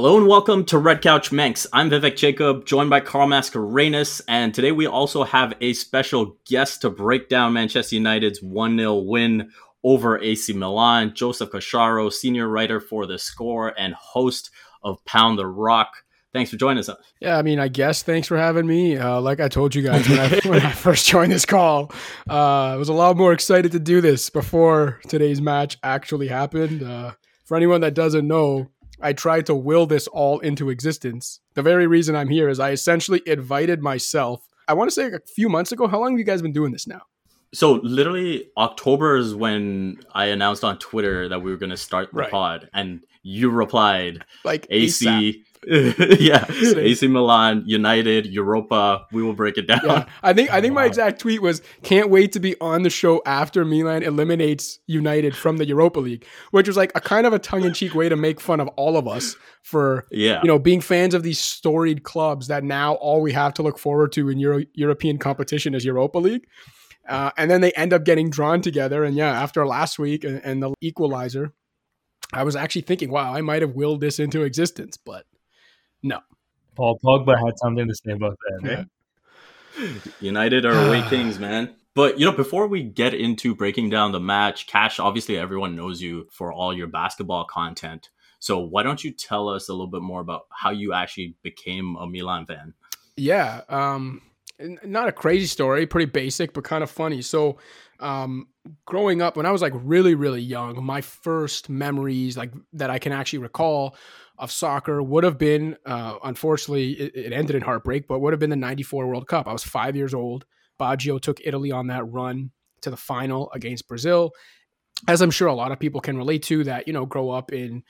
Hello and welcome to Red Couch Manx. I'm Vivek Jacob, joined by Karl Mascarenas, and today we also have a special guest to break down Manchester United's 1-0 win over AC Milan, Joseph Casciaro, senior writer for The Score and host of Pound the Rock. Thanks for joining us. Yeah, I mean, I guess thanks for having me. Like I told you guys when I first joined this call, I was a lot more excited to do this before today's match actually happened. For anyone that doesn't know, I tried to will this all into existence. The very reason I'm here is I essentially invited myself. I want to say a few months ago. How long have you guys been doing this now? So literally October is when I announced on Twitter that we were going to start the pod, and you replied like AC, AC Milan, United, Europa. We will break it down. Yeah. I think my exact tweet was, "Can't wait to be on the show after Milan eliminates United from the Europa League," which was like a kind of a tongue-in-cheek way to make fun of all of us for being fans of these storied clubs that now all we have to look forward to in European competition is Europa League. And then they end up getting drawn together. And after last week and the equalizer, I was actually thinking, wow, I might have willed this into existence, but no. Paul Pogba had something to say about that. Yeah. United are away kings, man. But, before we get into breaking down the match, Cash, obviously everyone knows you for all your basketball content. So why don't you tell us a little bit more about how you actually became a Milan fan? Yeah, not a crazy story, pretty basic, but kind of funny. So growing up, when I was like really, really young, my first memories like that I can actually recall of soccer would have been, unfortunately, it ended in heartbreak, but would have been the 94 World Cup. I was 5 years old. Baggio took Italy on that run to the final against Brazil. As I'm sure a lot of people can relate to that, grow up in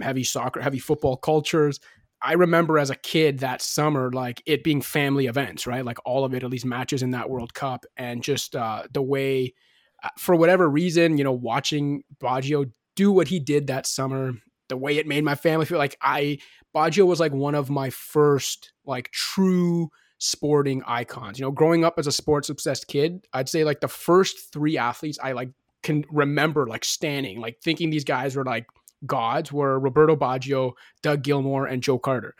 heavy football cultures. I remember as a kid that summer, like it being family events, right? Like all of Italy's matches in that World Cup, and just the way, for whatever reason, watching Baggio do what he did that summer, the way it made my family feel like Baggio was like one of my first like true sporting icons. Growing up as a sports obsessed kid, I'd say like the first three athletes I like can remember like standing, like thinking these guys were like gods were Roberto Baggio, Doug Gilmour, and Joe Carter.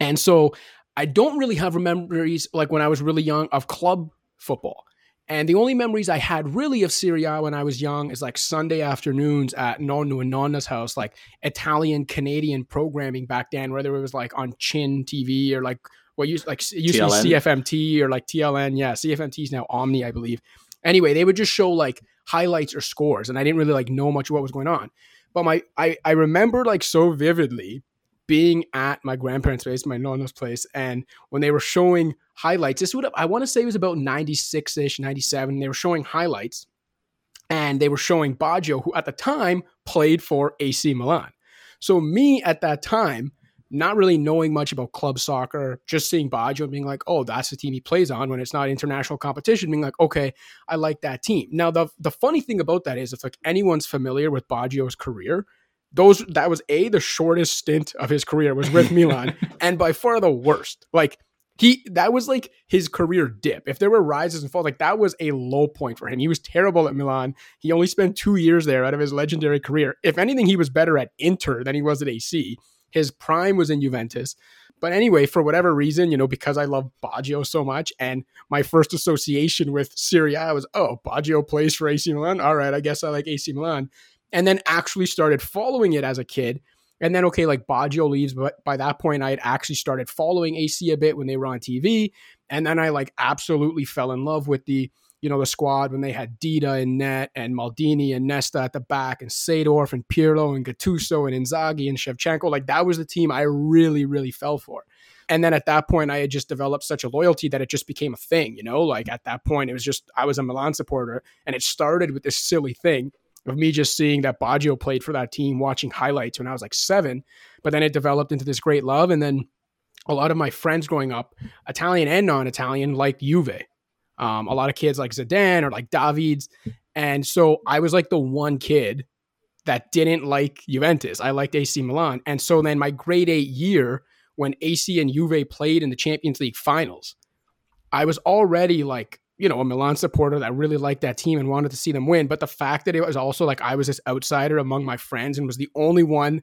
And so I don't really have memories like when I was really young of club football. And the only memories I had really of Serie A when I was young is like Sunday afternoons at Nonno and Nonna's house, like Italian Canadian programming back then, whether it was like on Chin TV or like what used to be CFMT or like TLN. Yeah, CFMT is now Omni, I believe. Anyway, they would just show like highlights or scores, and I didn't really like know much what was going on. But I remember like so vividly being at my grandparents' place, my nonna's place, and when they were showing highlights, I want to say it was about 96-ish, 97. They were showing highlights, and they were showing Baggio, who at the time played for AC Milan. So me at that time, not really knowing much about club soccer, just seeing Baggio and being like, oh, that's the team he plays on when it's not international competition, being like, okay, I like that team. Now, the funny thing about that is if like anyone's familiar with Baggio's career, that was the shortest stint of his career was with Milan and by far the worst. Like that was like his career dip. If there were rises and falls, like that was a low point for him. He was terrible at Milan. He only spent 2 years there out of his legendary career. If anything, he was better at Inter than he was at AC. His prime was in Juventus. But anyway, for whatever reason, because I love Baggio so much and my first association with Serie A was, oh, Baggio plays for AC Milan. All right, I guess I like AC Milan. And then actually started following it as a kid. And then, okay, like Baggio leaves. But by that point, I had actually started following AC a bit when they were on TV. And then I like absolutely fell in love with the squad when they had Dida in net and Maldini and Nesta at the back and Seedorf and Pirlo and Gattuso and Inzaghi and Shevchenko. Like that was the team I really, really fell for. And then at that point, I had just developed such a loyalty that it just became a thing, like at that point, it was just, I was a Milan supporter, and it started with this silly thing of me just seeing that Baggio played for that team, watching highlights when I was like 7, but then it developed into this great love. And then a lot of my friends growing up, Italian and non-Italian, liked Juve. A lot of kids like Zidane or like Davids. And so I was like the one kid that didn't like Juventus. I liked AC Milan. And so then my grade 8 year when AC and Juve played in the Champions League finals, I was already like, a Milan supporter that really liked that team and wanted to see them win. But the fact that it was also like I was this outsider among my friends and was the only one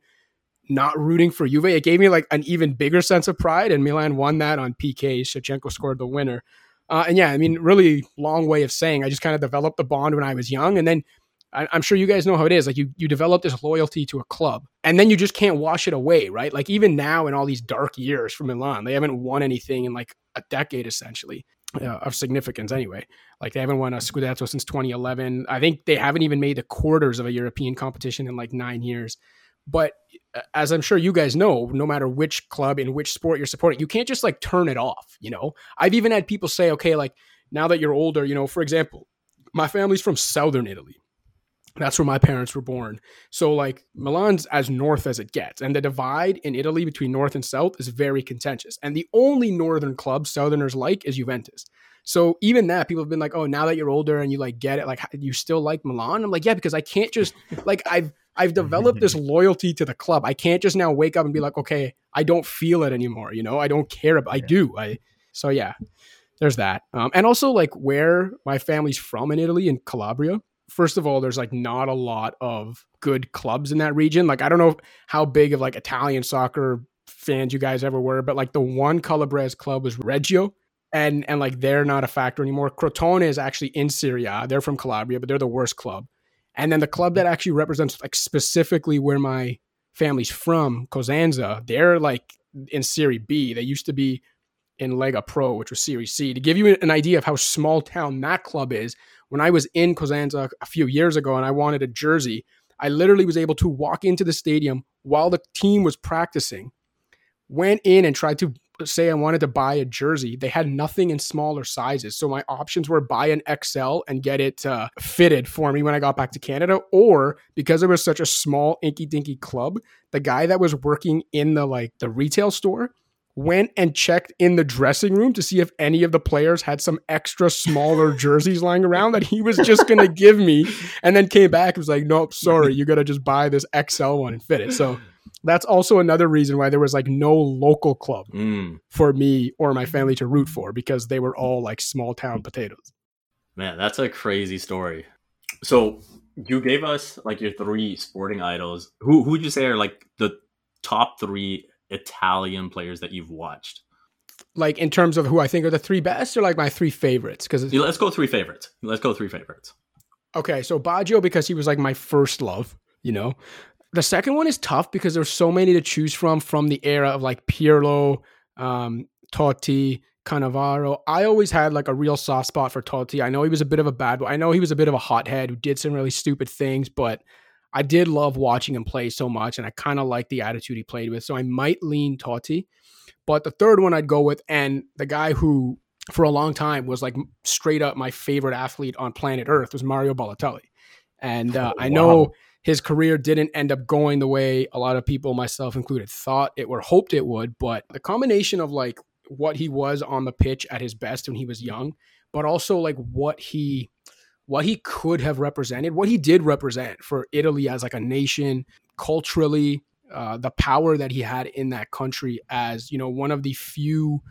not rooting for Juve, it gave me like an even bigger sense of pride. And Milan won that on PK. Shevchenko scored the winner. And yeah, I mean, really long way of saying I just kind of developed the bond when I was young. And then I'm sure you guys know how it is. Like you develop this loyalty to a club and then you just can't wash it away, right? Like even now in all these dark years for Milan, they haven't won anything in like a decade, essentially, of significance anyway. Like they haven't won a Scudetto since 2011. I think they haven't even made the quarters of a European competition in like 9 years. But as I'm sure you guys know, no matter which club in which sport you're supporting, you can't just like turn it off, you know? I've even had people say, okay, like now that you're older, you know, for example, my family's from Southern Italy. That's where my parents were born. So like Milan's as north as it gets. And the divide in Italy between north and south is very contentious. And the only northern club Southerners like is Juventus. So even that, people have been like, oh, now that you're older and you like get it, like you still like Milan? I'm like, yeah, because I can't just like I've developed this loyalty to the club. I can't just now wake up and be like, okay, I don't feel it anymore. You know, I don't care about, So yeah, there's that. And also like where my family's from in Italy, in Calabria. First of all, there's like not a lot of good clubs in that region. Like, I don't know how big of like Italian soccer fans you guys ever were, but like the one Calabrese club was Reggio. And like, they're not a factor anymore. Crotone is actually in Serie A. They're from Calabria, but they're the worst club. And then the club that actually represents like specifically where my family's from, Cosenza, they're like in Serie B. They used to be in Lega Pro, which was Serie C. To give you an idea of how small town that club is, when I was in Cosenza a few years ago and I wanted a jersey, I literally was able to walk into the stadium while the team was practicing, went in and tried to say I wanted to buy a jersey. They had nothing in smaller sizes. So my options were buy an XL and get it fitted for me when I got back to Canada. Or because it was such a small inky dinky club, the guy that was working in the retail store went and checked in the dressing room to see if any of the players had some extra smaller jerseys lying around that he was just going to give me. And then came back and was like, nope, sorry, you got to just buy this XL one and fit it. So that's also another reason why there was like no local club for me or my family to root for, because they were all like small town potatoes. Man, that's a crazy story. So you gave us like your three sporting idols. Who would you say are like the top three Italian players that you've watched? Like in terms of who I think are the three best or like my three favorites? Because let's go three favorites. Okay, so Baggio, because he was like my first love, you know. The second one is tough because there's so many to choose from the era of like Pirlo, Totti, Cannavaro. I always had like a real soft spot for Totti. I know he was a bit of a bad boy. I know he was a bit of a hothead who did some really stupid things, but I did love watching him play so much, and I kind of like the attitude he played with. So I might lean Totti. But the third one I'd go with, and the guy who for a long time was like straight up my favorite athlete on planet Earth, was Mario Balotelli. And I know his career didn't end up going the way a lot of people, myself included, thought it or hoped it would. But the combination of like what he was on the pitch at his best when he was young, but also like what he could have represented, what he did represent for Italy as like a nation, culturally, the power that he had in that country as, you know, one of the few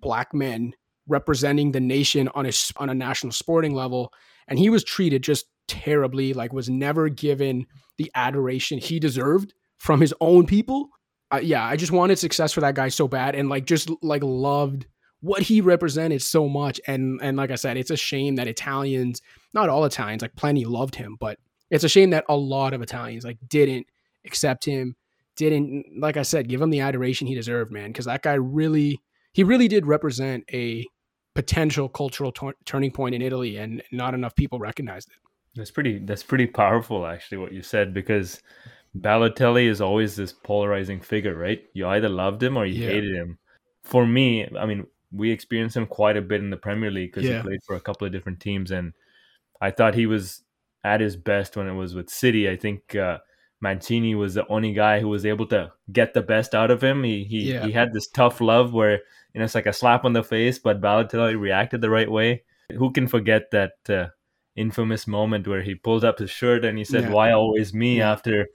black men representing the nation on a national sporting level. And he was treated just terribly, like was never given the adoration he deserved from his own people. I just wanted success for that guy so bad, and like just like loved what he represented so much. And like I said, it's a shame that Italians, not all Italians, like plenty loved him, but it's a shame that a lot of Italians like didn't accept him, didn't, like I said, give him the adoration he deserved, man, because that guy really did represent a potential cultural turning point in Italy, and not enough people recognized it. That's pretty powerful, actually, what you said, because Balotelli is always this polarizing figure, right? You either loved him or you hated him. For me, I mean, we experienced him quite a bit in the Premier League because he played for a couple of different teams, and I thought he was at his best when it was with City. I think Mancini was the only guy who was able to get the best out of him. He had this tough love where, you know, it's like a slap on the face, but Balotelli reacted the right way. Who can forget that infamous moment where he pulled up his shirt and he said, "Why always me?" After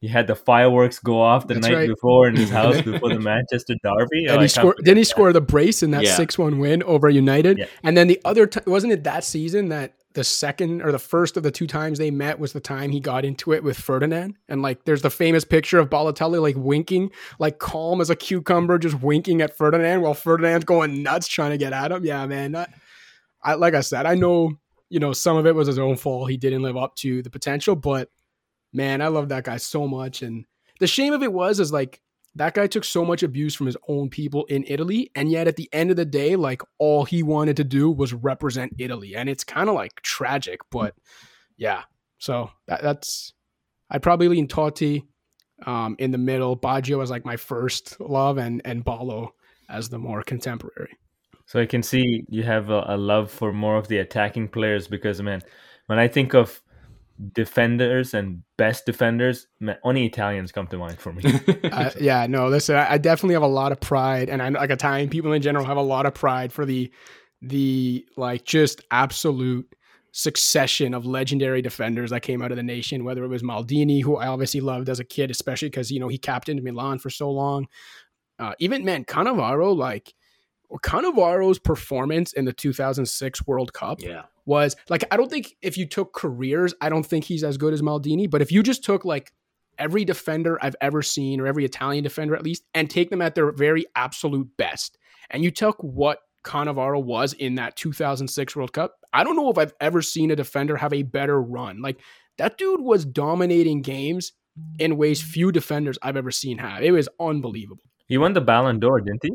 he had the fireworks go off the night before in his house before the Manchester derby. And he scored the brace in that 6-1 win over United. And then the other time, wasn't it that season that the second or the first of the two times they met was the time he got into it with Ferdinand. And like, there's the famous picture of Balotelli, like winking, like calm as a cucumber, just winking at Ferdinand while Ferdinand's going nuts, trying to get at him. Yeah, man. I like I said, I know, you know, some of it was his own fault. He didn't live up to the potential, but man, I love that guy so much. And the shame of it was, is like, that guy took so much abuse from his own people in Italy. And yet at the end of the day, like all he wanted to do was represent Italy. And it's kind of like tragic, but yeah. So that's, I'd probably lean Totti in the middle. Baggio as like my first love, and Balo as the more contemporary. So I can see you have a love for more of the attacking players, because man, when I think of defenders and best defenders, only Italians come to mind for me. Yeah, no, listen, I definitely have a lot of pride, and I like Italian people in general have a lot of pride for the like just absolute succession of legendary defenders that came out of the nation, whether it was Maldini, who I obviously loved as a kid, especially because, you know, he captained Milan for so long. Even, man, Cannavaro, like Cannavaro's performance in the 2006 World Cup. Yeah. Was like, I don't think if you took careers, I don't think he's as good as Maldini, but if you just took like every defender I've ever seen, or every Italian defender at least, and take them at their very absolute best, and you took what Cannavaro was in that 2006 World Cup, I don't know if I've ever seen a defender have a better run. Like that dude was dominating games in ways few defenders I've ever seen have. It was unbelievable. He won the Ballon d'Or, didn't he?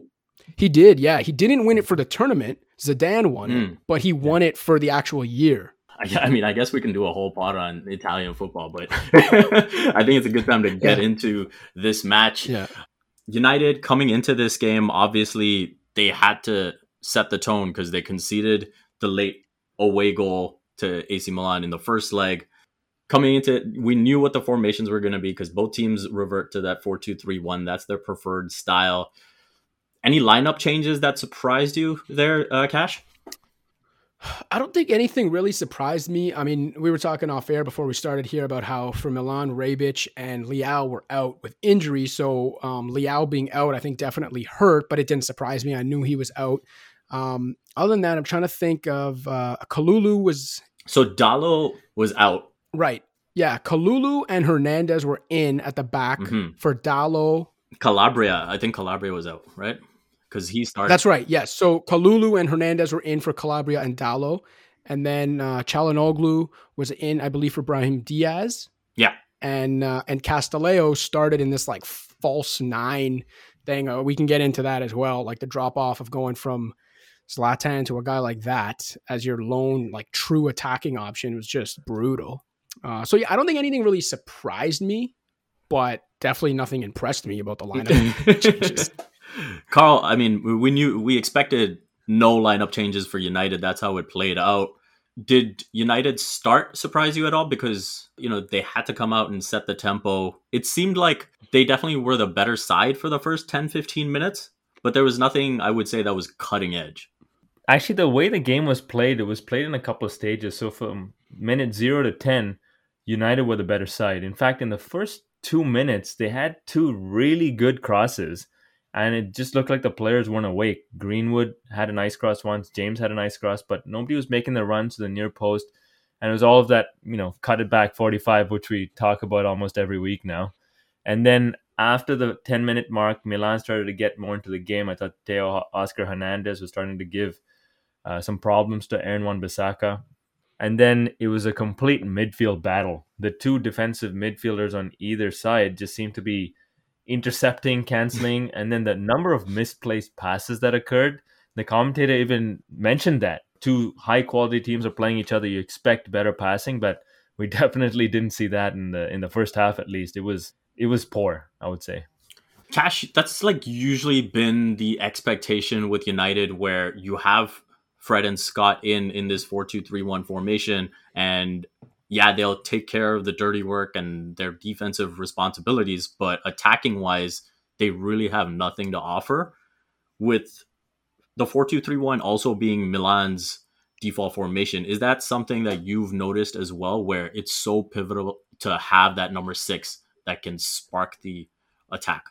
He did, yeah. He didn't win it for the tournament. Zidane won it, but he won it for the actual year. I mean, I guess we can do a whole pod on Italian football, but I think it's a good time to get into this match. Yeah. United coming into this game, obviously, they had to set the tone because they conceded the late away goal to AC Milan in the first leg. Coming into it, we knew what the formations were going to be because both teams revert to that 4-2-3-1. That's their preferred style. Any lineup changes that surprised you there, Cash? I don't think anything really surprised me. I mean, we were talking off air before we started here about how for Milan, Rebic and Liao were out with injury. So Liao being out, I think definitely hurt, but it didn't surprise me. I knew he was out. Other than that, I'm trying to think of Kalulu was... So Dalo was out. Right. Yeah. Kalulu and Hernandez were in at the back for Dalo. I think Calabria was out, right? Because he started. That's right. Yes. So Kalulu and Hernandez were in for Calabria and Dalo. And then Çalhanoğlu was in, I believe, for Brahim Diaz. Yeah. And Castillejo started in this like false nine thing. We can get into that as well. Like the drop off of going from Zlatan to a guy like that as your lone, like true attacking option was just brutal. So yeah, I don't think anything really surprised me, but definitely nothing impressed me about the lineup changes. Carl, I mean, we expected no lineup changes for United. That's how it played out. Did United start surprise you at all? Because, you know, they had to come out and set the tempo. It seemed like they definitely were the better side for the first 10, 15 minutes, but there was nothing, I would say, that was cutting edge. Actually, the way the game was played, it was played in a couple of stages. So from minute 0 to 10, United were the better side. In fact, in the first 2 minutes, they had two really good crosses, and it just looked like the players weren't awake. Greenwood had a nice cross once, James had a nice cross, but nobody was making the run to the near post, and it was all of that, you know, cut it back 45, which we talk about almost every week now. And then after the 10-minute mark, Milan started to get more into the game. I thought Teo Oscar Hernandez was starting to give some problems to Aaron Wan-Bissaka. And then it was a complete midfield battle. The two defensive midfielders on either side just seemed to be intercepting, canceling, and then the number of misplaced passes that occurred, the commentator even mentioned that. Two high-quality teams are playing each other. You expect better passing, but we definitely didn't see that in the first half, at least. It was poor, I would say. Cash, that's like usually been the expectation with United, where you have Fred and Scott in this 4-2-3-1 formation. And yeah, they'll take care of the dirty work and their defensive responsibilities, but attacking wise, they really have nothing to offer, with the 4-2-3-1 also being Milan's default formation. Is that something that you've noticed as well, where it's so pivotal to have that number 6 that can spark the attack?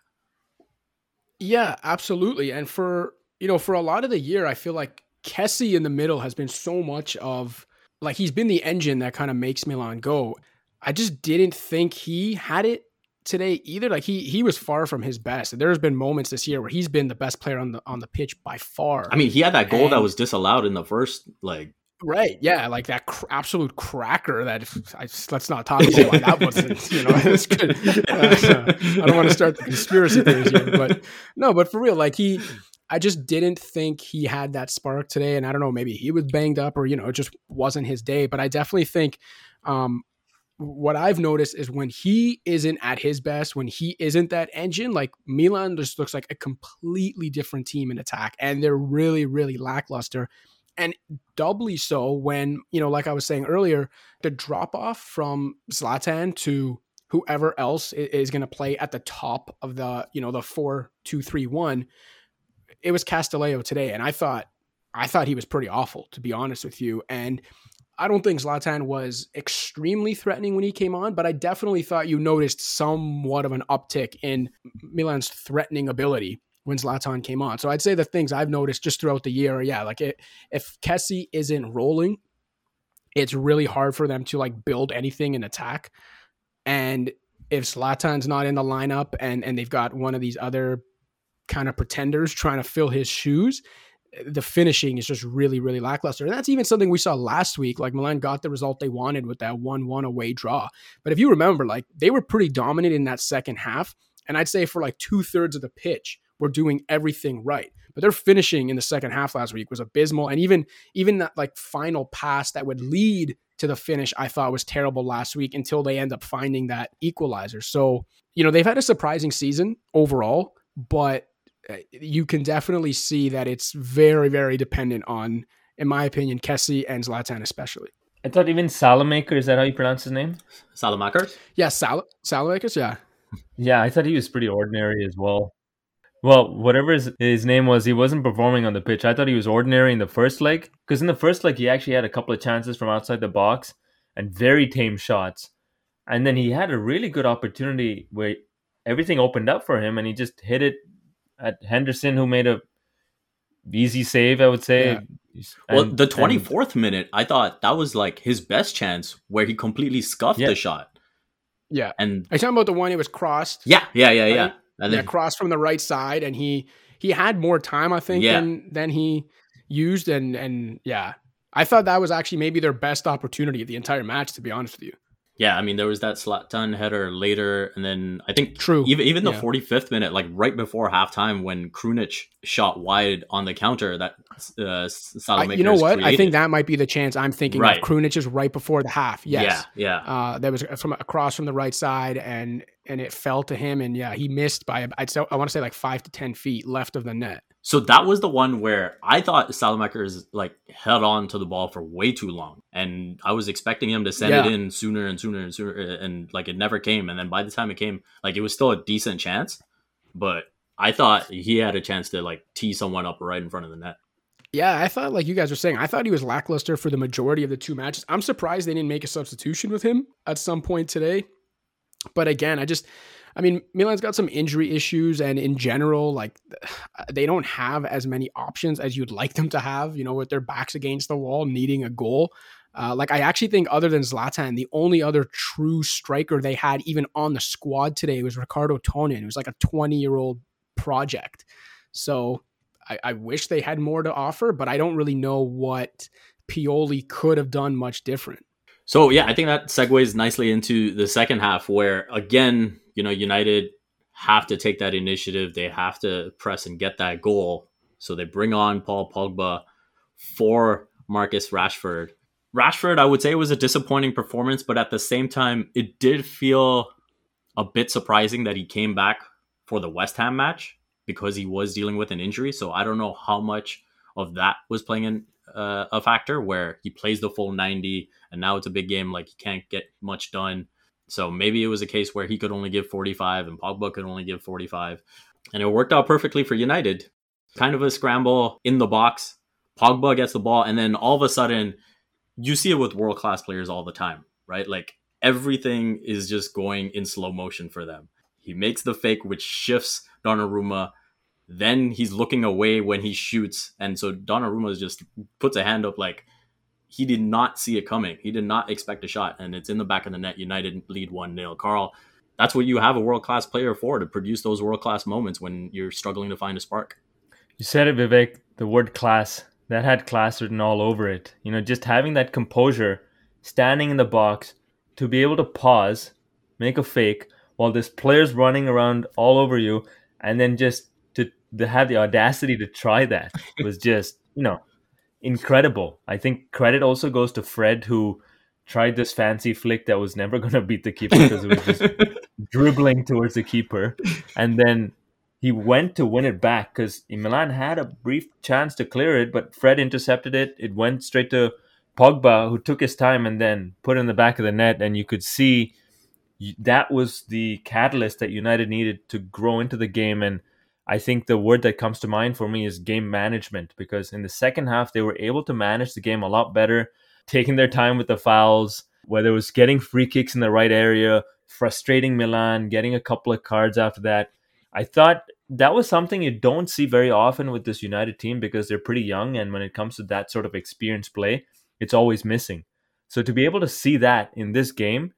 Yeah, absolutely. And for, you know, for a lot of the year, I feel like Kessie in the middle has been so much of Like, he's been the engine that kind of makes Milan go. I just didn't think he had it today either. Like, he was far from his best. There's been moments this year where he's been the best player on the pitch by far. I mean, he had that goal that was disallowed in the first, like... Right, yeah, like that absolute cracker that let's not talk about why that wasn't, you know, it's good. So I don't want to start the conspiracy theories here, but for real, like I just didn't think he had that spark today, and I don't know, maybe he was banged up or, you know, it just wasn't his day, but I definitely think what I've noticed is when he isn't at his best, when he isn't that engine, like Milan just looks like a completely different team in attack, and they're really, really lackluster. And doubly so when, you know, like I was saying earlier, the drop off from Zlatan to whoever else is going to play at the top of the, you know, the 4-2-3-1, it was Castillejo today. And I thought he was pretty awful, to be honest with you. And I don't think Zlatan was extremely threatening when he came on, but I definitely thought you noticed somewhat of an uptick in Milan's threatening ability when Zlatan came on. So I'd say the things I've noticed just throughout the year, if Kessie isn't rolling, it's really hard for them to like build anything in attack. And if Zlatan's not in the lineup and they've got one of these other kind of pretenders trying to fill his shoes, the finishing is just really, really lackluster. And that's even something we saw last week. Like, Milan got the result they wanted with that 1-1 away draw. But if you remember, like, they were pretty dominant in that second half. And I'd say for like 2/3 of the pitch, we're doing everything right, but their finishing in the second half last week was abysmal. And even that like final pass that would lead to the finish, I thought was terrible last week until they end up finding that equalizer. So, you know, they've had a surprising season overall, but you can definitely see that it's very, very dependent on, in my opinion, Kessie and Zlatan especially. I thought even Salamaker, is that how you pronounce his name? Salamaker? Yeah, Salamakers, yeah. Yeah, I thought he was pretty ordinary as well. Well, whatever his name was, he wasn't performing on the pitch. I thought he was ordinary in the first leg, because in the first leg, he actually had a couple of chances from outside the box and very tame shots. And then he had a really good opportunity where everything opened up for him, and he just hit it at Henderson, who made a easy save, I would say. Yeah. And, well, the 24th minute, I thought that was like his best chance where he completely scuffed the shot. Yeah. And are you talking about the one it was crossed? Yeah. And then across from the right side, and he had more time, I think, than he used, and yeah, I thought that was actually maybe their best opportunity of the entire match, to be honest with you. Yeah, I mean, there was that Zlatan header later, and then I think even the 45th minute, like right before halftime, when Krunic shot wide on the counter that Salamaker, you know what, created. I think that might be the chance I'm thinking of. Krunic is right before the half. Yes. Yeah. That was from across from the right side, and it fell to him, and yeah, he missed by I want to say like 5 to 10 feet left of the net. So that was the one where I thought Salamaker's like held on to the ball for way too long, and I was expecting him to send it in sooner, and like it never came. And then by the time it came, like it was still a decent chance, but I thought he had a chance to like tee someone up right in front of the net. Yeah, I thought, like you guys were saying, I thought he was lackluster for the majority of the two matches. I'm surprised they didn't make a substitution with him at some point today. But again, Milan's got some injury issues, and in general, like they don't have as many options as you'd like them to have, you know, with their backs against the wall, needing a goal. Like, I actually think other than Zlatan, the only other true striker they had even on the squad today was Ricardo Tonin, who's like a 20-year-old project. So I wish they had more to offer, but I don't really know what Pioli could have done much different. So, yeah, I think that segues nicely into the second half where, again, you know, United have to take that initiative. They have to press and get that goal. So they bring on Paul Pogba for Marcus Rashford. Rashford, I would say, was a disappointing performance, but at the same time, it did feel a bit surprising that he came back for the West Ham match because he was dealing with an injury. So I don't know how much of that was playing in a factor where he plays the full 90 and now it's a big game, like he can't get much done. So maybe it was a case where he could only give 45 and Pogba could only give 45, and it worked out perfectly for United. Kind of a scramble in the box. Pogba gets the ball, and then all of a sudden, you see it with world-class players all the time, right? Like everything is just going in slow motion for them. He makes the fake, which shifts Donnarumma. Then he's looking away when he shoots. And so Donnarumma just puts a hand up like he did not see it coming. He did not expect a shot, and it's in the back of the net. United lead 1-0. Karl, that's what you have a world-class player for, to produce those world-class moments when you're struggling to find a spark. You said it, Vivek, the word class. That had class written all over it. You know, just having that composure, standing in the box, to be able to pause, make a fake, while this player's running around all over you, and then just to have the audacity to try that was just, you know, incredible. I think credit also goes to Fred, who tried this fancy flick that was never going to beat the keeper because it was just dribbling towards the keeper. And then he went to win it back because Milan had a brief chance to clear it, but Fred intercepted it. It went straight to Pogba, who took his time and then put it in the back of the net. And you could see that was the catalyst that United needed to grow into the game. And I think the word that comes to mind for me is game management, because in the second half, they were able to manage the game a lot better, taking their time with the fouls, whether it was getting free kicks in the right area, frustrating Milan, getting a couple of cards after that. I thought that was something you don't see very often with this United team because they're pretty young. And when it comes to that sort of experienced play, it's always missing. So to be able to see that in this game,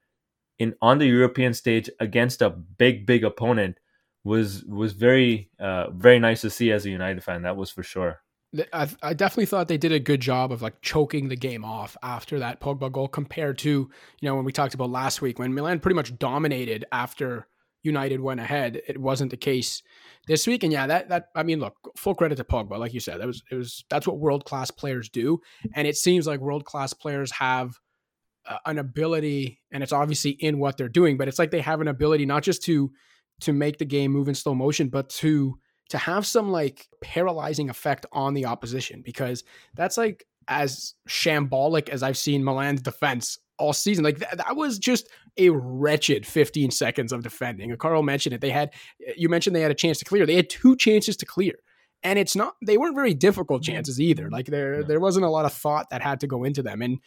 on the European stage against a big opponent, was very nice to see as a United fan. That was for sure. I definitely thought they did a good job of like choking the game off after that Pogba goal compared to, you know, when we talked about last week when Milan pretty much dominated after United went ahead. It wasn't the case this week. And yeah, that I mean, look, full credit to Pogba. Like you said, that's what world-class players do. And it seems like world-class players have an ability, and it's obviously in what they're doing, but it's like they have an ability not just to make the game move in slow motion, but to have some like paralyzing effect on the opposition, because that's like as shambolic as I've seen Milan's defense all season. Like that was just a wretched 15 seconds of defending. Karl mentioned it. You mentioned they had a chance to clear. They had two chances to clear, and they weren't very difficult chances either. Like there wasn't a lot of thought that had to go into them. And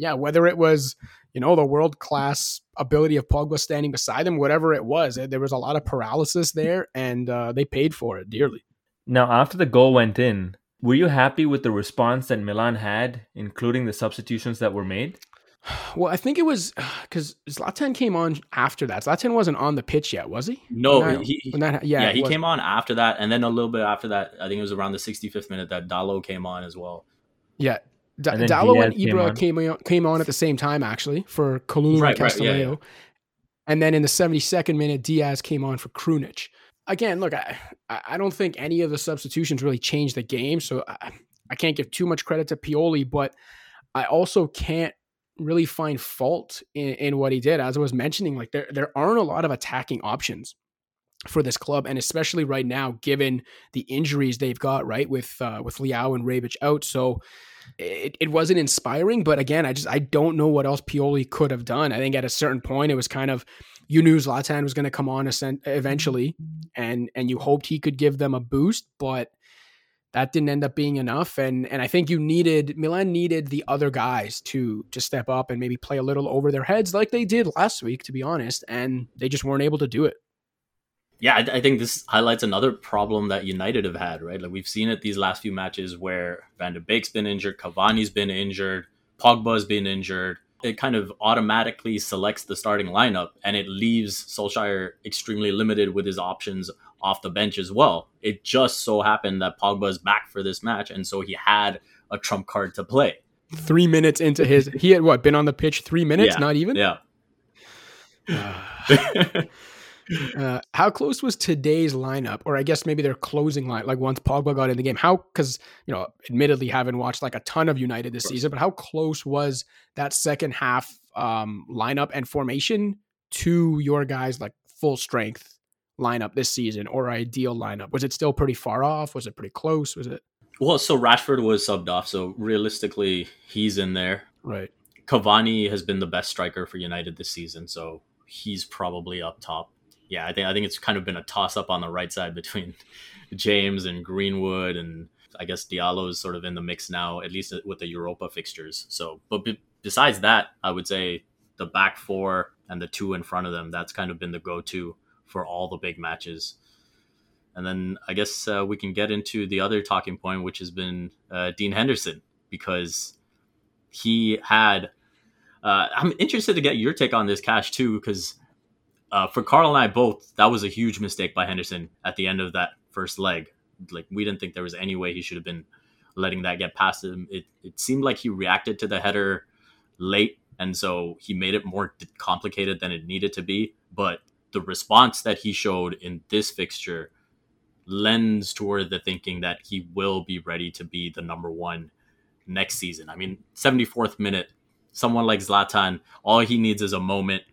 yeah, whether it was, you know, the world-class ability of Pogba standing beside him, whatever it was, there was a lot of paralysis there, and they paid for it dearly. Now, after the goal went in, were you happy with the response that Milan had, including the substitutions that were made? Well, I think it was because Zlatan came on after that. Zlatan wasn't on the pitch yet, was he? No. He came on after that, and then a little bit after that, I think it was around the 65th minute that Dalo came on as well. Yeah. Dalo and Ibra came on at the same time, actually, for Kalulu and Castillejo. Right, yeah. And then in the 72nd minute, Diaz came on for Krunic. Again, look, I don't think any of the substitutions really changed the game, so I can't give too much credit to Pioli, but I also can't really find fault in what he did. As I was mentioning, like there aren't a lot of attacking options for this club, and especially right now, given the injuries they've got, right, with Liao and Rebic out. So it wasn't inspiring, but again, I don't know what else Pioli could have done. I think at a certain point, it was kind of, you knew Zlatan was going to come on eventually, and you hoped he could give them a boost, but that didn't end up being enough. And I think Milan needed the other guys to step up and maybe play a little over their heads like they did last week, to be honest, and they just weren't able to do it. Yeah, I think this highlights another problem that United have had, right? Like we've seen it these last few matches where Van de Beek's been injured, Cavani's been injured, Pogba's been injured. It kind of automatically selects the starting lineup, and it leaves Solskjaer extremely limited with his options off the bench as well. It just so happened that Pogba's back for this match, and so he had a trump card to play. 3 minutes into he had been on the pitch 3 minutes? Yeah, not even? Yeah. How close was today's lineup, or I guess maybe their closing line, like once Pogba got in the game? Because, you know, admittedly haven't watched like a ton of United this season, but how close was that second half lineup and formation to your guys' like full strength lineup this season or ideal lineup? Was it still pretty far off? Was it pretty close? Was it? Well, so Rashford was subbed off, so realistically he's in there. Right. Cavani has been the best striker for United this season, so he's probably up top. Yeah, I think it's kind of been a toss-up on the right side between James and Greenwood, and I guess Diallo is sort of in the mix now, at least with the Europa fixtures. So, but besides that, I would say the back four and the two in front of them, that's kind of been the go-to for all the big matches. And then I guess we can get into the other talking point, which has been Dean Henderson, because he had. I'm interested to get your take on this, Cash, too, because for Carl and I both, that was a huge mistake by Henderson at the end of that first leg. Like, we didn't think there was any way he should have been letting that get past him. It seemed like he reacted to the header late, and so he made it more complicated than it needed to be. But the response that he showed in this fixture lends toward the thinking that he will be ready to be the number one next season. I mean, 74th minute, someone like Zlatan, all he needs is a moment.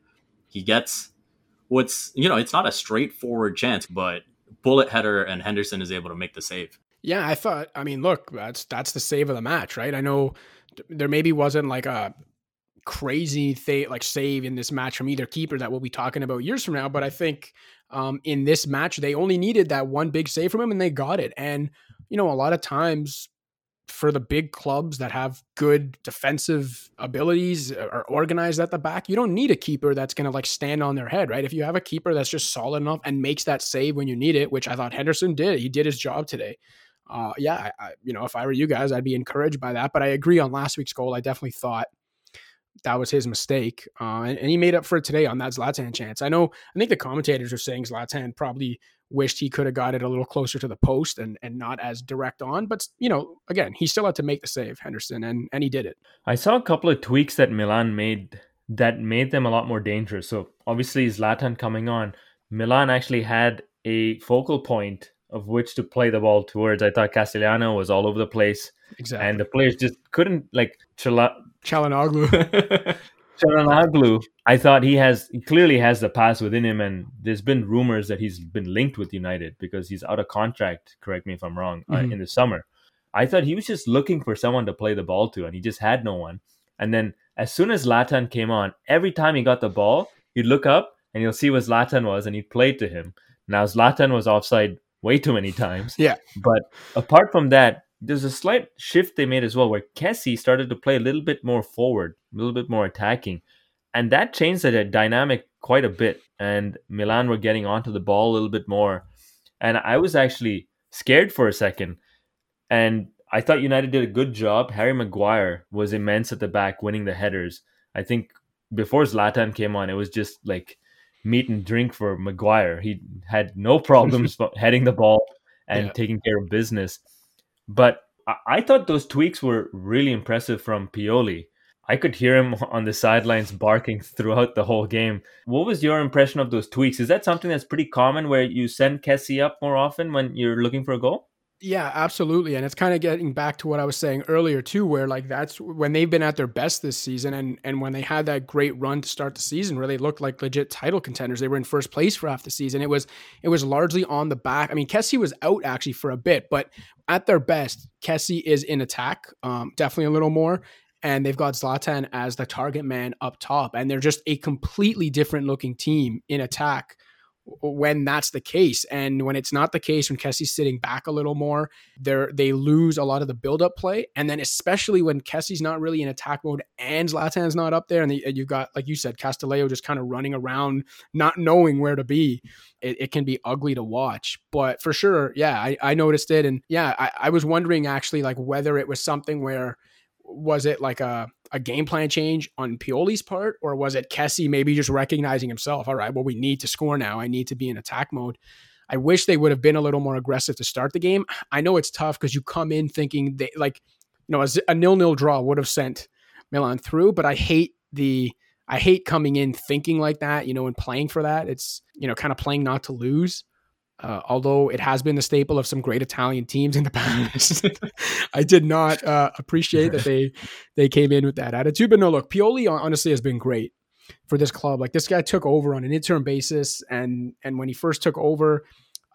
He gets what's, you know, it's not a straightforward chance, but bullet header, and Henderson is able to make the save. Yeah, I thought, I mean, look, that's the save of the match, right? I know there maybe wasn't like a crazy thing, like save in this match from either keeper that we'll be talking about years from now, but I think in this match, they only needed that one big save from him and they got it. And, you know, a lot of times for the big clubs that have good defensive abilities or organized at the back, you don't need a keeper that's going to like stand on their head, right? If you have a keeper that's just solid enough and makes that save when you need it, which I thought Henderson did, he did his job today. Yeah, I, you know, if I were you guys, I'd be encouraged by that. But I agree on last week's goal. I definitely thought that was his mistake. And he made up for it today on that Zlatan chance. I know, I think the commentators are saying Zlatan probably wished he could have got it a little closer to the post and not as direct on. But, you know, again, he still had to make the save, Henderson, and he did it. I saw a couple of tweaks that Milan made that made them a lot more dangerous. So obviously Zlatan coming on, Milan actually had a focal point of which to play the ball towards. I thought Castellano was all over the place. Exactly. And the players just couldn't, like, Çalhanoğlu. I thought he clearly has the pass within him, and there's been rumors that he's been linked with United because he's out of contract, correct me if I'm wrong, in the summer. I thought he was just looking for someone to play the ball to, and he just had no one. And then as soon as Zlatan came on, every time he got the ball, he'd look up and you'll see what Zlatan was, and he'd play to him. Now Zlatan was offside way too many times. Yeah. But apart from that, there's a slight shift they made as well, where Kessie started to play a little bit more forward, a little bit more attacking. And that changed the dynamic quite a bit. And Milan were getting onto the ball a little bit more. And I was actually scared for a second. And I thought United did a good job. Harry Maguire was immense at the back, winning the headers. I think before Zlatan came on, it was just like meat and drink for Maguire. He had no problems heading the ball and taking care of business. But I thought those tweaks were really impressive from Pioli. I could hear him on the sidelines barking throughout the whole game. What was your impression of those tweaks? Is that something that's pretty common where you send Kessie up more often when you're looking for a goal? Yeah, absolutely. And it's kind of getting back to what I was saying earlier too, where like that's when they've been at their best this season. And when they had that great run to start the season where they looked like legit title contenders, they were in first place for half the season. It was largely on the back. I mean, Kessie was out actually for a bit, but at their best, Kessie is in attack, definitely a little more. And they've got Zlatan as the target man up top. And they're just a completely different looking team in attack when that's the case. And when it's not the case, when Kessie's sitting back a little more, they lose a lot of the build-up play. And then especially when Kessie's not really in attack mode and Zlatan's not up there, and you've got, like you said, Castillejo just kind of running around, not knowing where to be, it can be ugly to watch. But for sure, yeah, I noticed it. And yeah, I was wondering actually like whether it was something where, was it like a game plan change on Pioli's part, or was it Kessie maybe just recognizing himself? All right, well, we need to score now. I need to be in attack mode. I wish they would have been a little more aggressive to start the game. I know it's tough because you come in thinking they like, you know, a 0-0 draw would have sent Milan through, but I hate coming in thinking like that, you know, and playing for that. It's, you know, kind of playing not to lose. Although it has been the staple of some great Italian teams in the past. I did not appreciate that they came in with that attitude. But no, look, Pioli honestly has been great for this club. Like, this guy took over on an interim basis. And when he first took over,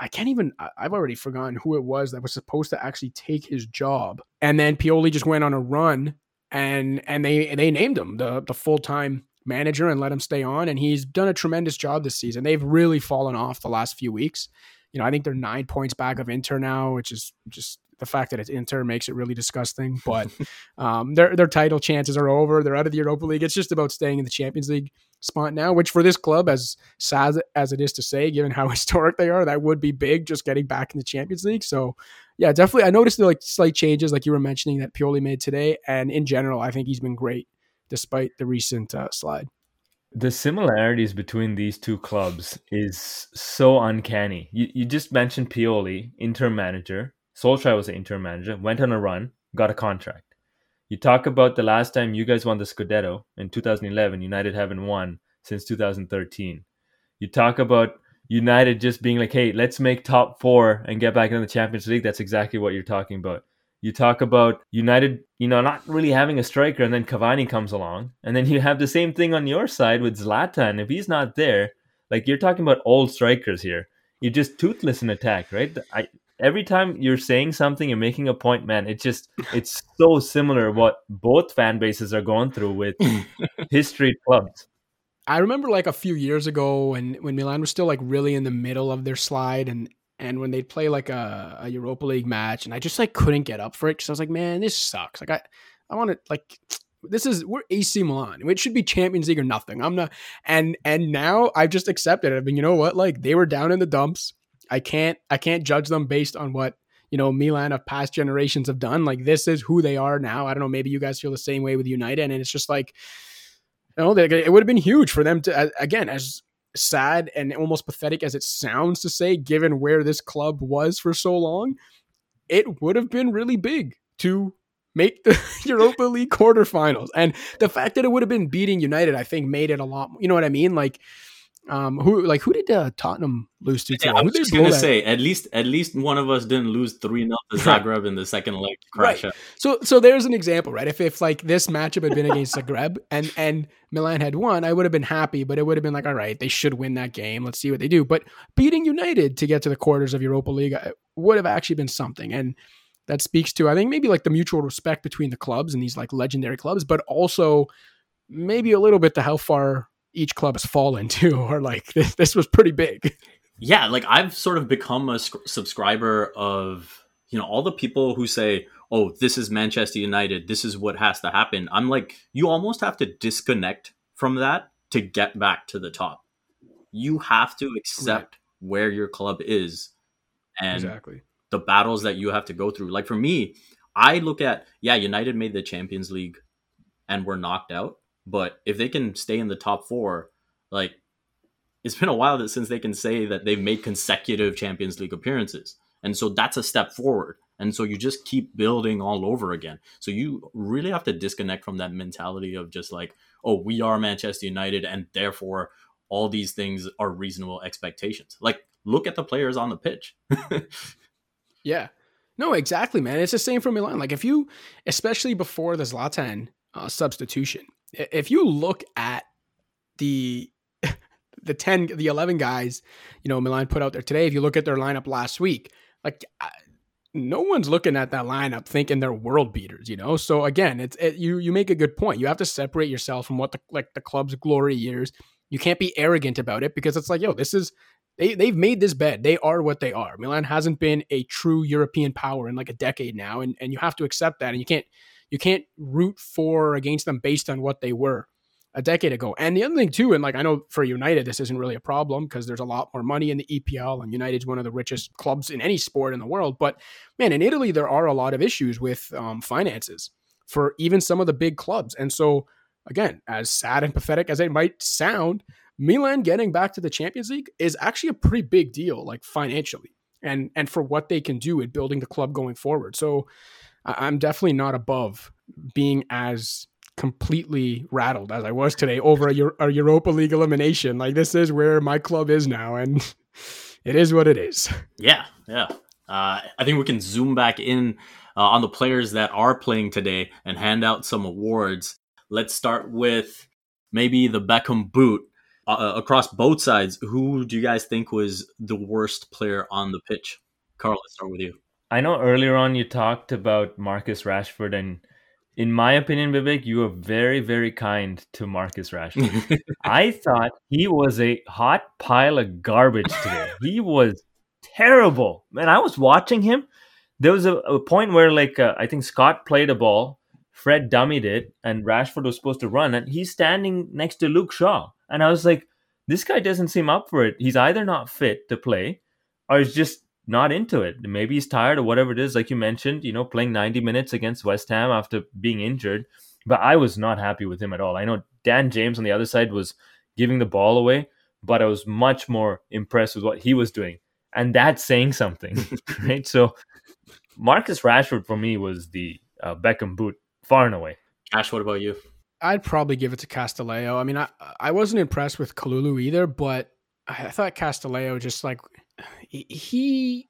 I've already forgotten who it was that was supposed to actually take his job. And then Pioli just went on a run and they named him the full-time manager and let him stay on, and he's done a tremendous job this season. They've really fallen off the last few weeks. You know, I think they're 9 points back of Inter now, which is just the fact that it's Inter makes it really disgusting. But their title chances are over. They're out of the Europa League. It's just about staying in the Champions League spot now, which for this club, as sad as it is to say, given how historic they are, that would be big, just getting back in the Champions League. So yeah, definitely. I noticed the like slight changes, like you were mentioning, that Pioli made today, and in general, I think he's been great despite the recent slide. The similarities between these two clubs is so uncanny. You just mentioned Pioli, interim manager. Solskjaer was an interim manager, went on a run, got a contract. You talk about the last time you guys won the Scudetto in 2011, United haven't won since 2013. You talk about United just being like, hey, let's make top four and get back into the Champions League. That's exactly what you're talking about. You talk about United, not really having a striker, and then Cavani comes along. And then you have the same thing on your side with Zlatan. If he's not there, like, you're talking about old strikers here. You're just toothless in attack, right? Every time you're saying something and making a point, man, it's so similar what both fan bases are going through with history clubs. I remember like a few years ago when Milan was still like really in the middle of their slide, and when they'd play like a Europa League match, and I just like couldn't get up for it because I was like, man, this sucks. Like I want to, like, we're AC Milan. It should be Champions League or nothing. I'm not, and now I've just accepted it. I mean, you know what? Like, they were down in the dumps. I can't judge them based on what, Milan of past generations have done. Like, this is who they are now. I don't know. Maybe you guys feel the same way with United, and it's just like, it would have been huge for them to, again, as sad and almost pathetic as it sounds to say, given where this club was for so long, it would have been really big to make the Europa League quarterfinals. And the fact that it would have been beating United, I think, made it a lot, you know what I mean? Like, who did Tottenham lose to? Yeah, I was just gonna say, at least one of us didn't lose 3-0 to Zagreb in the second leg. Right. So there's an example, right? If like this matchup had been against Zagreb and Milan had won, I would have been happy, but it would have been like, all right, they should win that game. Let's see what they do. But beating United to get to the quarters of Europa League would have actually been something, and that speaks to, I think, maybe like the mutual respect between the clubs and these like legendary clubs, but also maybe a little bit to how far each club has fallen to, or like this was pretty big. Yeah, like I've sort of become a subscriber of, all the people who say, oh, this is Manchester United, this is what has to happen. I'm like, you almost have to disconnect from that to get back to the top. You have to accept where your club is and the battles that you have to go through. Like for me, I look at, United made the Champions League and were knocked out. But if they can stay in the top four, like, it's been a while since they can say that they've made consecutive Champions League appearances. And so that's a step forward. And so you just keep building all over again. So you really have to disconnect from that mentality of just like, oh, we are Manchester United, and therefore all these things are reasonable expectations. Like, look at the players on the pitch. Yeah. No, exactly, man. It's the same for Milan. Like, if you, especially before the Zlatan substitution, if you look at the 11 guys, Milan put out there today, if you look at their lineup last week, like no one's looking at that lineup thinking they're world beaters, So again, you make a good point. You have to separate yourself from what the club's glory years. You can't be arrogant about it, because it's like, this is, they've made this bed. They are what they are. Milan hasn't been a true European power in like a decade now. And you have to accept that, and you can't root for or against them based on what they were a decade ago. And the other thing too, and like, I know for United, this isn't really a problem because there's a lot more money in the EPL, and United's one of the richest clubs in any sport in the world. But man, in Italy, there are a lot of issues with finances for even some of the big clubs. And so again, as sad and pathetic as it might sound, Milan getting back to the Champions League is actually a pretty big deal, like financially, and for what they can do in building the club going forward. So I'm definitely not above being as completely rattled as I was today over a Europa League elimination. Like, this is where my club is now, and it is what it is. Yeah. I think we can zoom back in on the players that are playing today and hand out some awards. Let's start with maybe the Beckham boot. Across both sides, who do you guys think was the worst player on the pitch? Karl, let's start with you. I know earlier on you talked about Marcus Rashford, and in my opinion, Vivek, you were very, very kind to Marcus Rashford. I thought he was a hot pile of garbage today. He was terrible. Man, I was watching him. There was a point where, like, I think Scott played a ball, Fred dummied it, and Rashford was supposed to run, and he's standing next to Luke Shaw. And I was like, this guy doesn't seem up for it. He's either not fit to play or he's just not into it. Maybe he's tired or whatever it is. Like you mentioned, you know, playing 90 minutes against West Ham after being injured. But I was not happy with him at all. I know Dan James on the other side was giving the ball away, but I was much more impressed with what he was doing. And that's saying something, right? So Marcus Rashford for me was the Beckham boot far and away. Ash, what about you? I'd probably give it to Castillejo. I mean, I wasn't impressed with Kalulu either, but I thought Castillejo just like he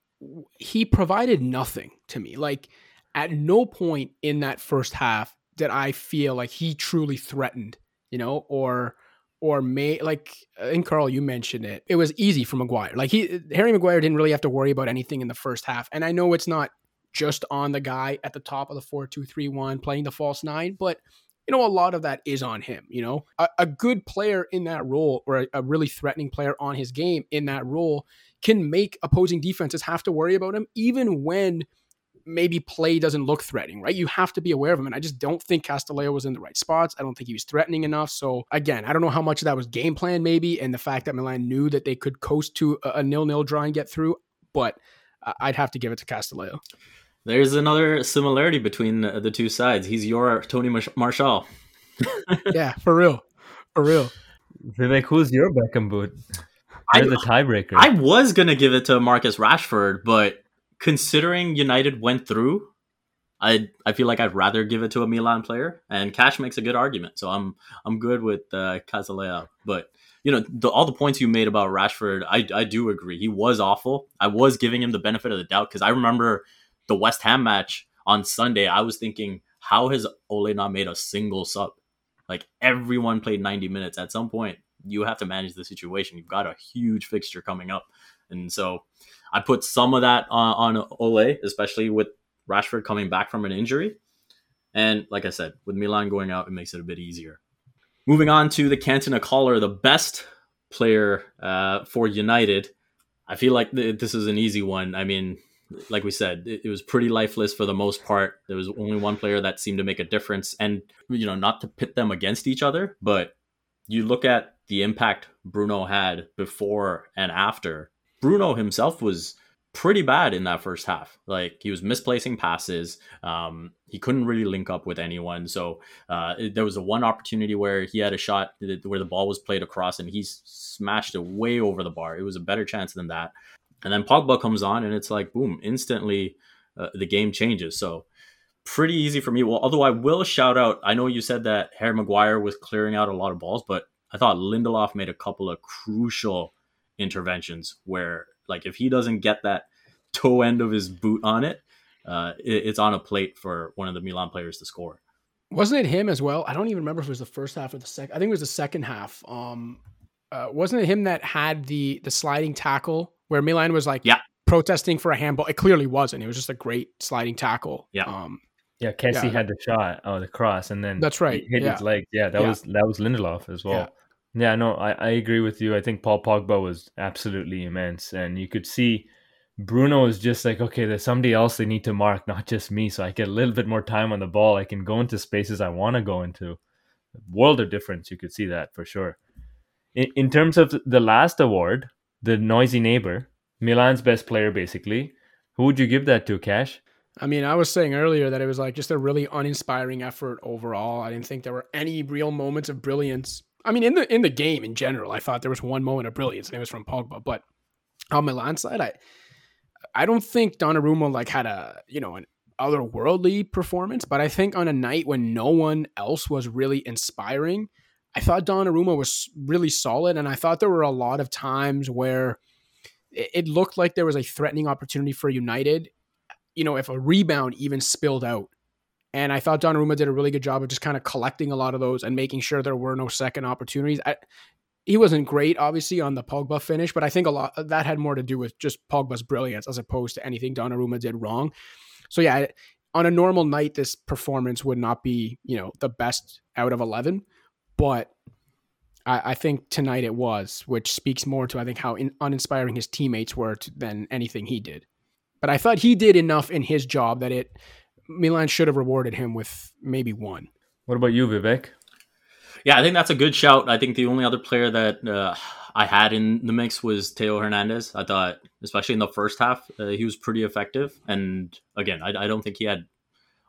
provided nothing to me. Like at no point in that first half did I feel like he truly threatened, you know, or made like. And Carl, you mentioned it. It was easy for Maguire. Like Harry Maguire didn't really have to worry about anything in the first half. And I know it's not just on the guy at the top of the 4-2-3-1 playing the false nine, but you know, a lot of that is on him, you know, a good player in that role or a really threatening player on his game in that role can make opposing defenses have to worry about him, even when maybe play doesn't look threatening, right? You have to be aware of him. And I just don't think Castillejo was in the right spots. I don't think he was threatening enough. So again, I don't know how much of that was game plan maybe. And the fact that Milan knew that they could coast to a 0-0 draw and get through, but I'd have to give it to Castillejo. There's another similarity between the two sides. He's your Tony Marshall. Yeah, for real. For real. Vivek, who's your Beckham boot? You're the tiebreaker. I was going to give it to Marcus Rashford, but considering United went through, I feel like I'd rather give it to a Milan player. And Cash makes a good argument, so I'm good with Cazalea. But you know, all the points you made about Rashford, I do agree. He was awful. I was giving him the benefit of the doubt because I remember the West Ham match on Sunday, I was thinking, how has Ole not made a single sub? Like, everyone played 90 minutes. At some point, you have to manage the situation. You've got a huge fixture coming up. And so I put some of that on Ole, especially with Rashford coming back from an injury. And like I said, with Milan going out, it makes it a bit easier. Moving on to the Cantona Caller, the best player for United. I feel like this is an easy one. I mean, like we said, it was pretty lifeless for the most part. There was only one player that seemed to make a difference. And, you know, not to pit them against each other, but you look at the impact Bruno had before and after. Bruno himself was pretty bad in that first half. Like, he was misplacing passes. He couldn't really link up with anyone. So there was one opportunity where he had a shot where the ball was played across and he smashed it way over the bar. It was a better chance than that. And then Pogba comes on and it's like, boom, instantly the game changes. So pretty easy for me. Well, although I will shout out, I know you said that Harry Maguire was clearing out a lot of balls, but I thought Lindelof made a couple of crucial interventions where, like, if he doesn't get that toe end of his boot on it, it's on a plate for one of the Milan players to score. Wasn't it him as well? I don't even remember if it was the first half or the second. I think it was the second half. Wasn't it him that had the sliding tackle where Milan was like protesting for a handball? It clearly wasn't. It was just a great sliding tackle. Yeah. Kessie had the shot or the cross, and then that's right. He hit his leg. Yeah, that was Lindelof as well. Yeah, no, I agree with you. I think Paul Pogba was absolutely immense, and you could see Bruno was just like, okay, there's somebody else they need to mark, not just me, so I get a little bit more time on the ball. I can go into spaces I want to go into. World of difference. You could see that for sure. In terms of the last award, the noisy neighbor, Milan's best player, basically. Who would you give that to, Cash? I mean, I was saying earlier that it was like just a really uninspiring effort overall. I didn't think there were any real moments of brilliance. I mean, in the game in general, I thought there was one moment of brilliance, and it was from Pogba. But on Milan's side, I don't think Donnarumma like had an otherworldly performance. But I think on a night when no one else was really inspiring, I thought Donnarumma was really solid, and I thought there were a lot of times where it looked like there was a threatening opportunity for United, you know, if a rebound even spilled out. And I thought Donnarumma did a really good job of just kind of collecting a lot of those and making sure there were no second opportunities. He wasn't great, obviously, on the Pogba finish, but I think a lot of that had more to do with just Pogba's brilliance as opposed to anything Donnarumma did wrong. So yeah, on a normal night, this performance would not be, you know, the best out of 11. But I think tonight it was, which speaks more to, I think, how uninspiring his teammates were than anything he did. But I thought he did enough in his job that Milan should have rewarded him with maybe one. What about you, Vivek? Yeah, I think that's a good shout. I think the only other player that I had in the mix was Teo Hernandez. I thought, especially in the first half, he was pretty effective. And again, I don't think he had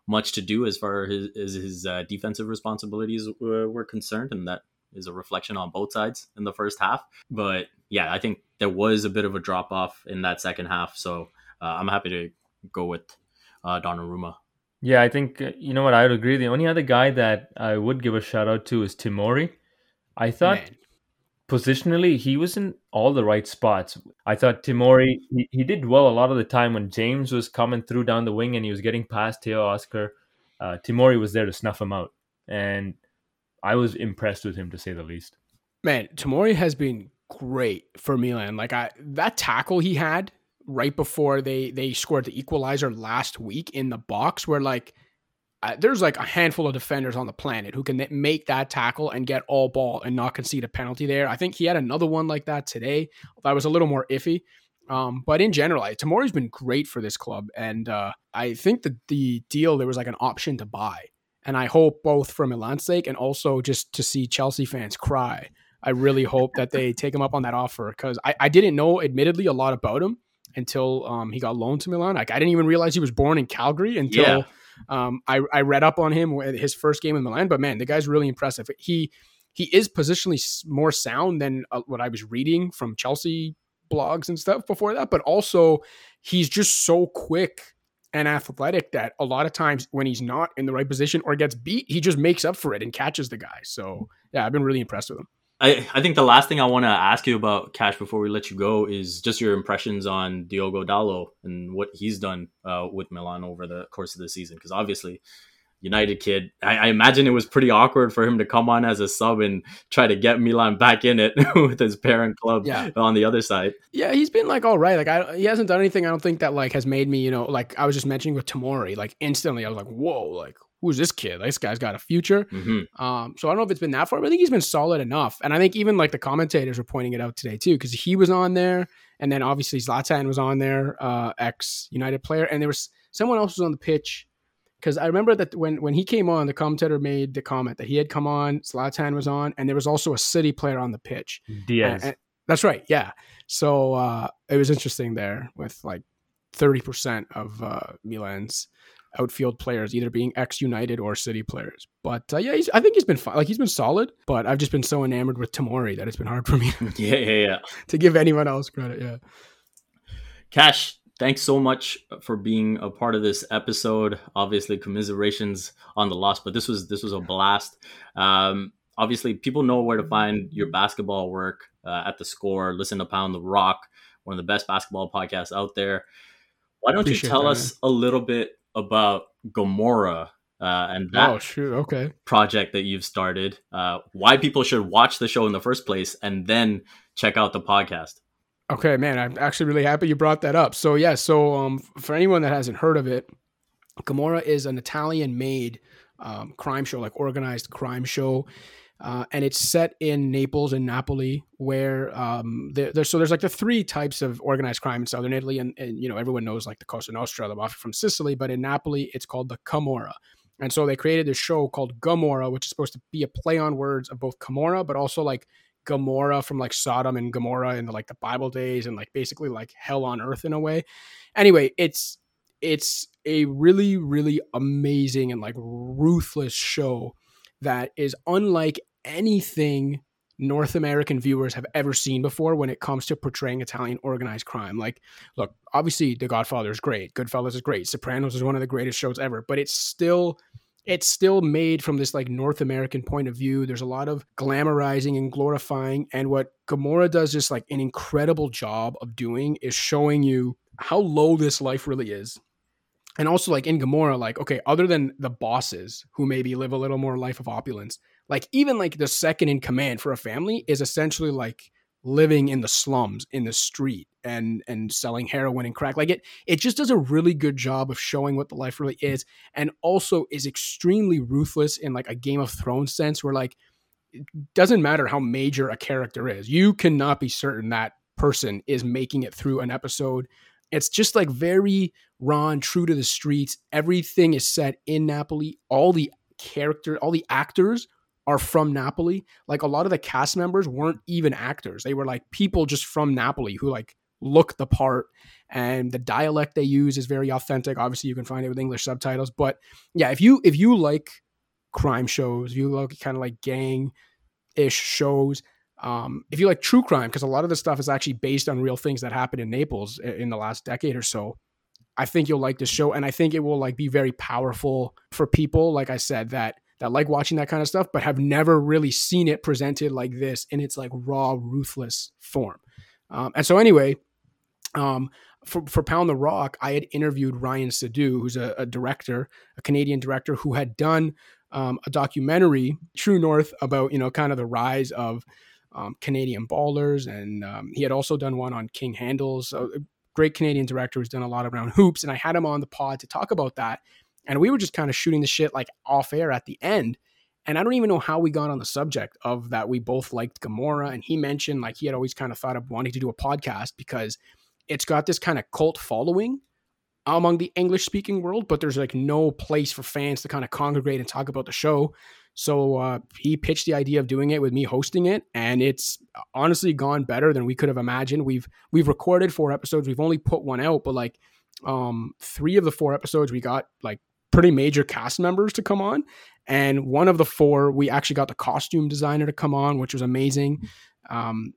much to do as far as his defensive responsibilities were concerned. And that is a reflection on both sides in the first half. But yeah, I think there was a bit of a drop off in that second half. So I'm happy to go with Donnarumma. Yeah, I think, you know what, I would agree. The only other guy that I would give a shout out to is Tomori. I thought positionally, he was in all the right spots. I thought Tomori, he did well a lot of the time when James was coming through down the wing and he was getting past Teo Oscar. Tomori was there to snuff him out. And I was impressed with him, to say the least. Man, Tomori has been great for Milan. Like, that tackle he had right before they scored the equalizer last week in the box, where like there's like a handful of defenders on the planet who can make that tackle and get all ball and not concede a penalty there. I think he had another one like that today. That was a little more iffy. But in general, Tomori's been great for this club. And I think that the deal, there was like an option to buy. And I hope both for Milan's sake and also just to see Chelsea fans cry. I really hope that they take him up on that offer, because I didn't know, admittedly, a lot about him until he got loaned to Milan. Like, I didn't even realize he was born in Calgary until I read up on him, his first game in Milan. But man, the guy's really impressive. He is positionally more sound than what I was reading from Chelsea blogs and stuff before that. But also, he's just so quick and athletic that a lot of times when he's not in the right position or gets beat, he just makes up for it and catches the guy. So yeah, I've been really impressed with him. I think the last thing I want to ask you about, Cash, before we let you go, is just your impressions on Diogo Dalo and what he's done with Milan over the course of the season. Because obviously, United kid, I imagine it was pretty awkward for him to come on as a sub and try to get Milan back in it with his parent club on the other side. Yeah, he's been like all right. Like he hasn't done anything, I don't think, that like has made me, you know, like I was just mentioning with Tomori, like instantly I was like, whoa, like, who's this kid? This guy's got a future. Mm-hmm. So I don't know if it's been that far, but I think he's been solid enough. And I think even like the commentators were pointing it out today too, because he was on there. And then obviously Zlatan was on there, ex-United player. And there was someone else was on the pitch. Because I remember that when he came on, the commentator made the comment that he had come on, Zlatan was on, and there was also a City player on the pitch. Diaz. And that's right, yeah. So it was interesting there with like 30% of Milan's outfield players either being ex-United or City players. But yeah, I think he's been fine. Like, he's been solid, but I've just been so enamored with Tomori that it's been hard for me to give anyone else credit. Yeah, Cash, thanks so much for being a part of this episode. Obviously, commiserations on the loss, but this was a blast. Obviously, people know where to find your basketball work at The Score. Listen to Pound the Rock, one of the best basketball podcasts out there. Why don't you tell us a little bit about Gomorrah and that project that you've started, why people should watch the show in the first place and then check out the podcast. Okay, man, I'm actually really happy you brought that up. So yeah, for anyone that hasn't heard of it, Gomorrah is an Italian-made crime show, like organized crime show. And it's set in Naples and Napoli, where there's like the three types of organized crime in southern Italy, and you know, everyone knows like the Cosa Nostra, the mafia from Sicily, but in Napoli it's called the Camorra. And so they created this show called Gomorrah, which is supposed to be a play on words of both Camorra, but also like Gomorrah from like Sodom and Gomorrah in like the Bible days, and like basically like hell on earth in a way. Anyway, it's a really, really amazing and like ruthless show that is unlike anything North American viewers have ever seen before when it comes to portraying Italian organized crime. Like, look, obviously The Godfather is great, Goodfellas is great, Sopranos is one of the greatest shows ever, but it's still made from this like North American point of view. There's a lot of glamorizing and glorifying, and what Gomorrah does just like an incredible job of doing is showing you how low this life really is. And also like in Gomorrah, like, okay, other than the bosses who maybe live a little more life of opulence, like even like the second in command for a family is essentially like living in the slums, in the street, and selling heroin and crack. Like it just does a really good job of showing what the life really is, and also is extremely ruthless in like a Game of Thrones sense, where like it doesn't matter how major a character is. You cannot be certain that person is making it through an episode. It's just like very raw and true to the streets. Everything is set in Napoli. All the actors are from Napoli. Like, a lot of the cast members weren't even actors. They were like people just from Napoli who like look the part, and the dialect they use is very authentic. Obviously you can find it with English subtitles, but yeah, if you like crime shows, if you like kind of like gang-ish shows, if you like true crime, because a lot of this stuff is actually based on real things that happened in Naples in the last decade or so, I think you'll like this show. And I think it will like be very powerful for people, like I said, that like watching that kind of stuff, but have never really seen it presented like this in its like raw, ruthless form. And so anyway, for Pound the Rock, I had interviewed Ryan Sadu, who's a director, a Canadian director who had done a documentary, True North, about, you know, kind of the rise of Canadian ballers. And he had also done one on King Handles, a great Canadian director who's done a lot around hoops. And I had him on the pod to talk about that. And we were just kind of shooting the shit like off air at the end. And I don't even know how we got on the subject of that. We both liked Gamora, and he mentioned like he had always kind of thought of wanting to do a podcast because it's got this kind of cult following among the English speaking world, but there's like no place for fans to kind of congregate and talk about the show. So he pitched the idea of doing it with me hosting it, and it's honestly gone better than we could have imagined. We've recorded 4 episodes. We've only put one out, but like 3 of the 4 episodes we got like pretty major cast members to come on. And one of the 4, we actually got the costume designer to come on, which was amazing.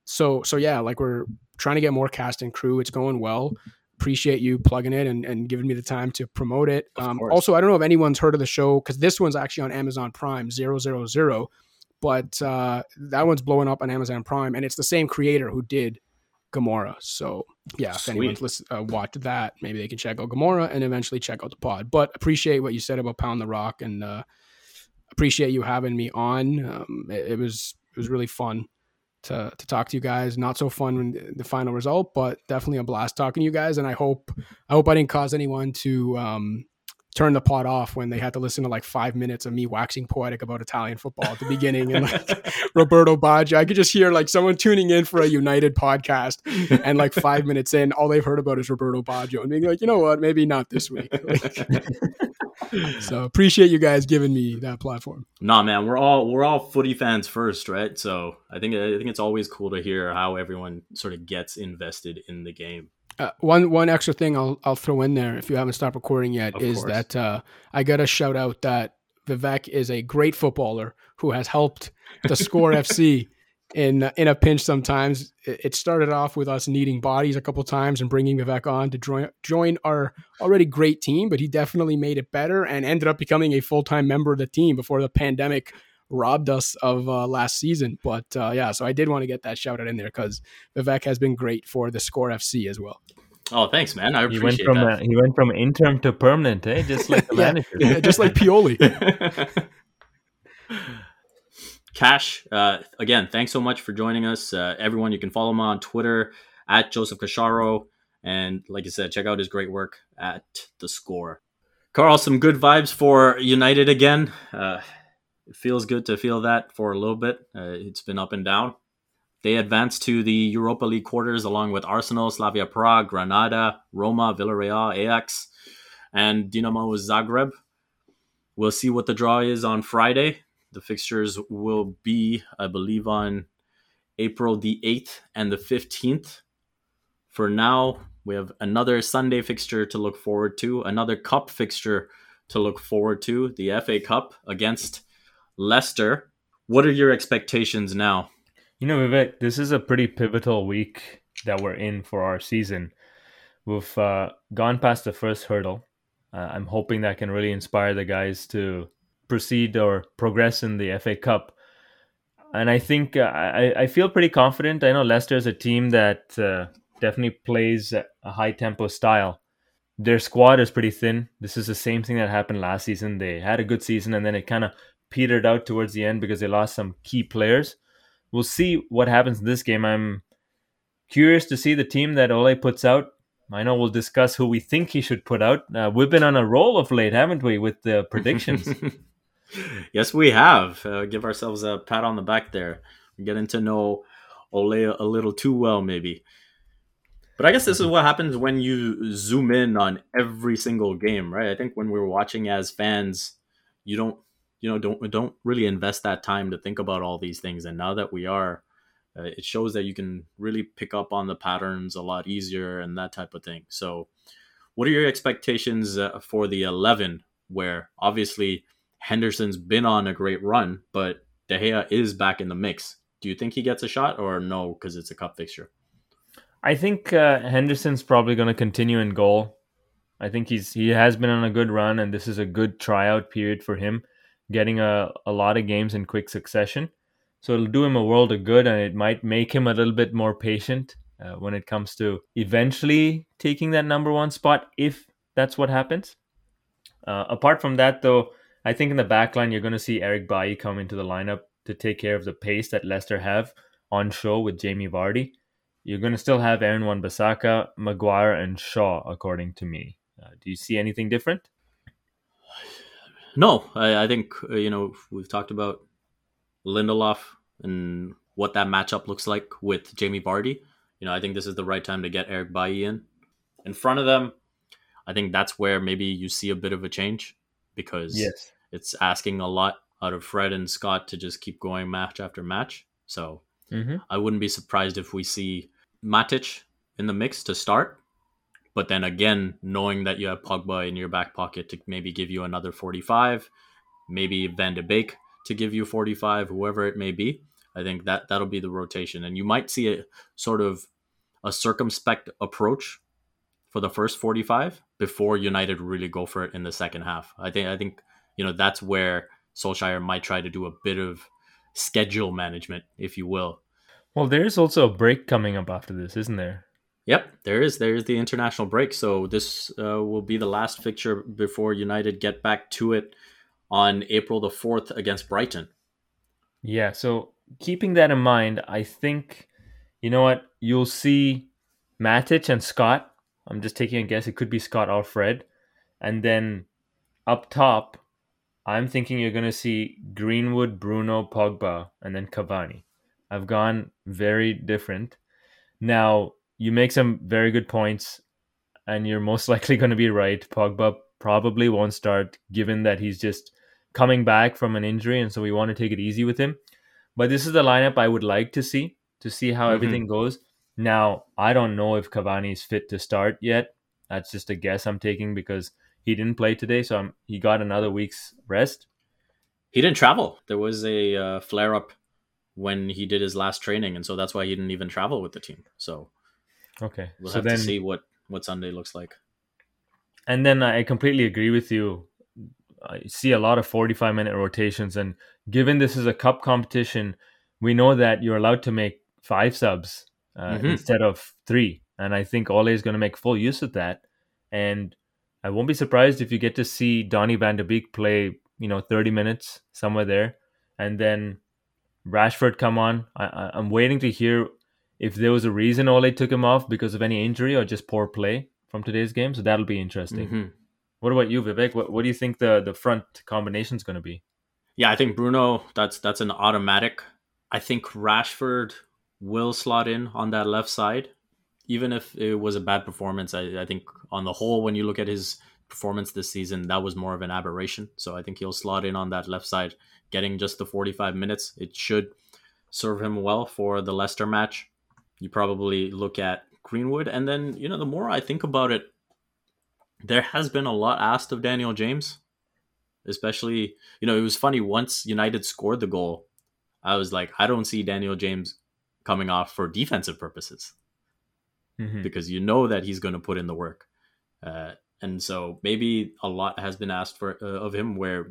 So yeah, like we're trying to get more cast and crew. It's going well. Appreciate you plugging it and giving me the time to promote it. Also, I don't know if anyone's heard of the show, because this one's actually on Amazon Prime, 000, but that one's blowing up on Amazon Prime, and it's the same creator who did Gamora. So yeah, if anyone's watched that, maybe they can check out Gamora and eventually check out the pod. But appreciate what you said about Pound the Rock, and appreciate you having me on. It was really fun to talk to you guys. Not so fun when the final result, but definitely a blast talking to you guys. And I hope I didn't cause anyone to turn the pod off when they had to listen to like 5 minutes of me waxing poetic about Italian football at the beginning, and like Roberto Baggio. I could just hear like someone tuning in for a United podcast, and like 5 minutes in, all they've heard about is Roberto Baggio, and being like, you know what, maybe not this week. So appreciate you guys giving me that platform. Nah, man, we're all footy fans first, right? So I think it's always cool to hear how everyone sort of gets invested in the game. One extra thing I'll throw in there, if you haven't stopped recording yet, that I got to shout out that Vivek is a great footballer who has helped The Score FC in a pinch sometimes. It started off with us needing bodies a couple times and bringing Vivek on to join our already great team, but he definitely made it better and ended up becoming a full-time member of the team before the pandemic robbed us of last season. But yeah, so I did want to get that shout out in there because Vivek has been great for The Score FC as well. Oh, thanks, man. I appreciate that. He went from interim to permanent, eh? Just like the manager. Yeah, just like Pioli. Cash, again, thanks so much for joining us. Everyone, you can follow him on Twitter at Joseph Casciaro. And like I said, check out his great work at The Score. Carl, some good vibes for United again. It feels good to feel that for a little bit. It's been up and down. They advanced to the Europa League quarters along with Arsenal, Slavia Prague, Granada, Roma, Villarreal, Ajax, and Dinamo Zagreb. We'll see what the draw is on Friday. The fixtures will be, I believe, on April the 8th and the 15th. For now, we have another Sunday fixture to look forward to, another cup fixture to look forward to, the FA Cup against Leicester. What are your expectations now? You know, Vivek, this is a pretty pivotal week that we're in for our season. We've gone past the first hurdle. I'm hoping that can really inspire the guys to proceed or progress in the FA Cup. And I think I feel pretty confident. I know Leicester is a team that definitely plays a high-tempo style. Their squad is pretty thin. This is the same thing that happened last season. They had a good season, and then it kind of petered out towards the end because they lost some key players. We'll see what happens in this game. I'm curious to see the team that Ole puts out. I know we'll discuss who we think he should put out. We've been on a roll of late, haven't we, with the predictions? Yes, we have. Give ourselves a pat on the back there. We're getting to know Ole a little too well, maybe. But I guess this is what happens when you zoom in on every single game, right? I think when we're watching as fans, you don't you know, don't really invest that time to think about all these things. And now that we are, it shows that you can really pick up on the patterns a lot easier and that type of thing. So what are your expectations for the 11, where obviously Henderson's been on a great run, but De Gea is back in the mix? Do you think he gets a shot or no, because it's a cup fixture? I think Henderson's probably going to continue in goal. I think he has been on a good run, and this is a good tryout period for him, getting a lot of games in quick succession. So it'll do him a world of good, and it might make him a little bit more patient when it comes to eventually taking that number one spot, if that's what happens. Apart from that, though, I think in the back line, you're going to see Eric Bailly come into the lineup to take care of the pace that Leicester have on show with Jamie Vardy. You're going to still have Aaron Wan-Bissaka, Maguire, and Shaw, according to me. Do you see anything different? No, I think, you know, we've talked about Lindelof and what that matchup looks like with Jamie Vardy. You know, I think this is the right time to get Eric Bailly in. In front of them, I think that's where maybe you see a bit of a change, because yes, it's asking a lot out of Fred and Scott to just keep going match after match. So I wouldn't be surprised if we see Matic in the mix to start. But then again, knowing that you have Pogba in your back pocket to maybe give you another 45, maybe Van de Beek to give you 45, whoever it may be, I think that'll be the rotation. And you might see a sort of a circumspect approach for the first 45 before United really go for it in the second half. I think you know, that's where Solskjaer might try to do a bit of schedule management, if you will. Well, there is also a break coming up after this, isn't there? Yep, there is. There is the international break. So this will be the last fixture before United get back to it on April the 4th against Brighton. Yeah, so keeping that in mind, I think, you know what, you'll see Matic and Scott. I'm just taking a guess. It could be Scott or Fred. And then up top, I'm thinking you're going to see Greenwood, Bruno, Pogba, and then Cavani. I've gone very different. Now, you make some very good points, and you're most likely going to be right. Pogba probably won't start, given that he's just coming back from an injury, and so we want to take it easy with him. But this is the lineup I would like to see how everything goes. Now, I don't know if Cavani is fit to start yet. That's just a guess I'm taking, because he didn't play today, so he got another week's rest. He didn't travel. There was a flare-up when he did his last training, and so that's why he didn't even travel with the team. So okay, we'll have to see what Sunday looks like. And then I completely agree with you. I see a lot of 45-minute rotations, and given this is a cup competition, we know that you're allowed to make 5 subs instead of 3. And I think Ole is going to make full use of that. And I won't be surprised if you get to see Donny van de Beek play, you know, 30 minutes somewhere there. And then Rashford come on. I'm waiting to hear if there was a reason Ole took him off because of any injury or just poor play from today's game. So that'll be interesting. What about you, Vivek? What do you think the front combination is going to be? Yeah, I think Bruno, that's an automatic. I think Rashford will slot in on that left side. Even if it was a bad performance, I think on the whole, when you look at his performance this season, that was more of an aberration. So I think he'll slot in on that left side, getting just the 45 minutes. It should serve him well for the Leicester match. You probably look at Greenwood. And then, you know, the more I think about it, there has been a lot asked of Daniel James, especially, you know, it was funny. Once United scored the goal, I was like, I don't see Daniel James coming off for defensive purposes because you know that he's going to put in the work. And so maybe a lot has been asked for of him, where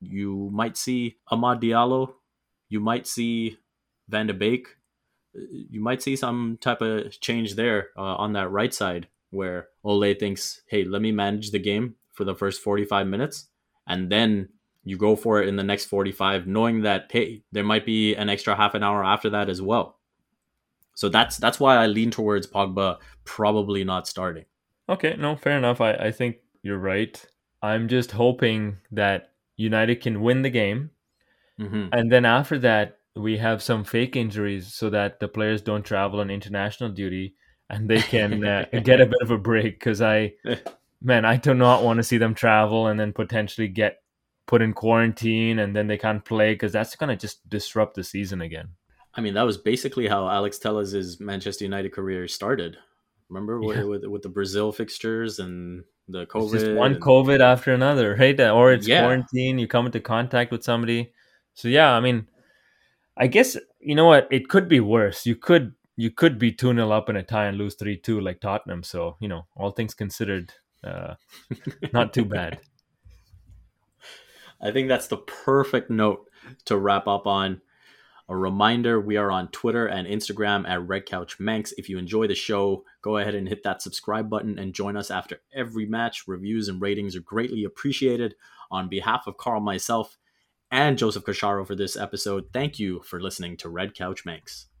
you might see Amad Diallo, you might see Van de Beek, you might see some type of change there on that right side, where Ole thinks, hey, let me manage the game for the first 45 minutes. And then you go for it in the next 45, knowing that, hey, there might be an extra half an hour after that as well. So that's why I lean towards Pogba probably not starting. Okay, no, fair enough. I think you're right. I'm just hoping that United can win the game. And then after that, we have some fake injuries so that the players don't travel on international duty, and they can get a bit of a break, because I do not want to see them travel and then potentially get put in quarantine and then they can't play, because that's going to just disrupt the season again. I mean, that was basically how Alex Tellez's Manchester United career started. Remember with the Brazil fixtures and the COVID. It's just one COVID after another, right? Or it's quarantine, you come into contact with somebody. So yeah, I mean, I guess, you know what? It could be worse. You could be 2-0 up in a tie and lose 3-2 like Tottenham. So, you know, all things considered, not too bad. I think that's the perfect note to wrap up on. A reminder, we are on Twitter and Instagram at RedCouchManx. If you enjoy the show, go ahead and hit that subscribe button and join us after every match. Reviews and ratings are greatly appreciated. On behalf of Karl, myself, and Joseph Casciaro for this episode, thank you for listening to Red Couch Manx.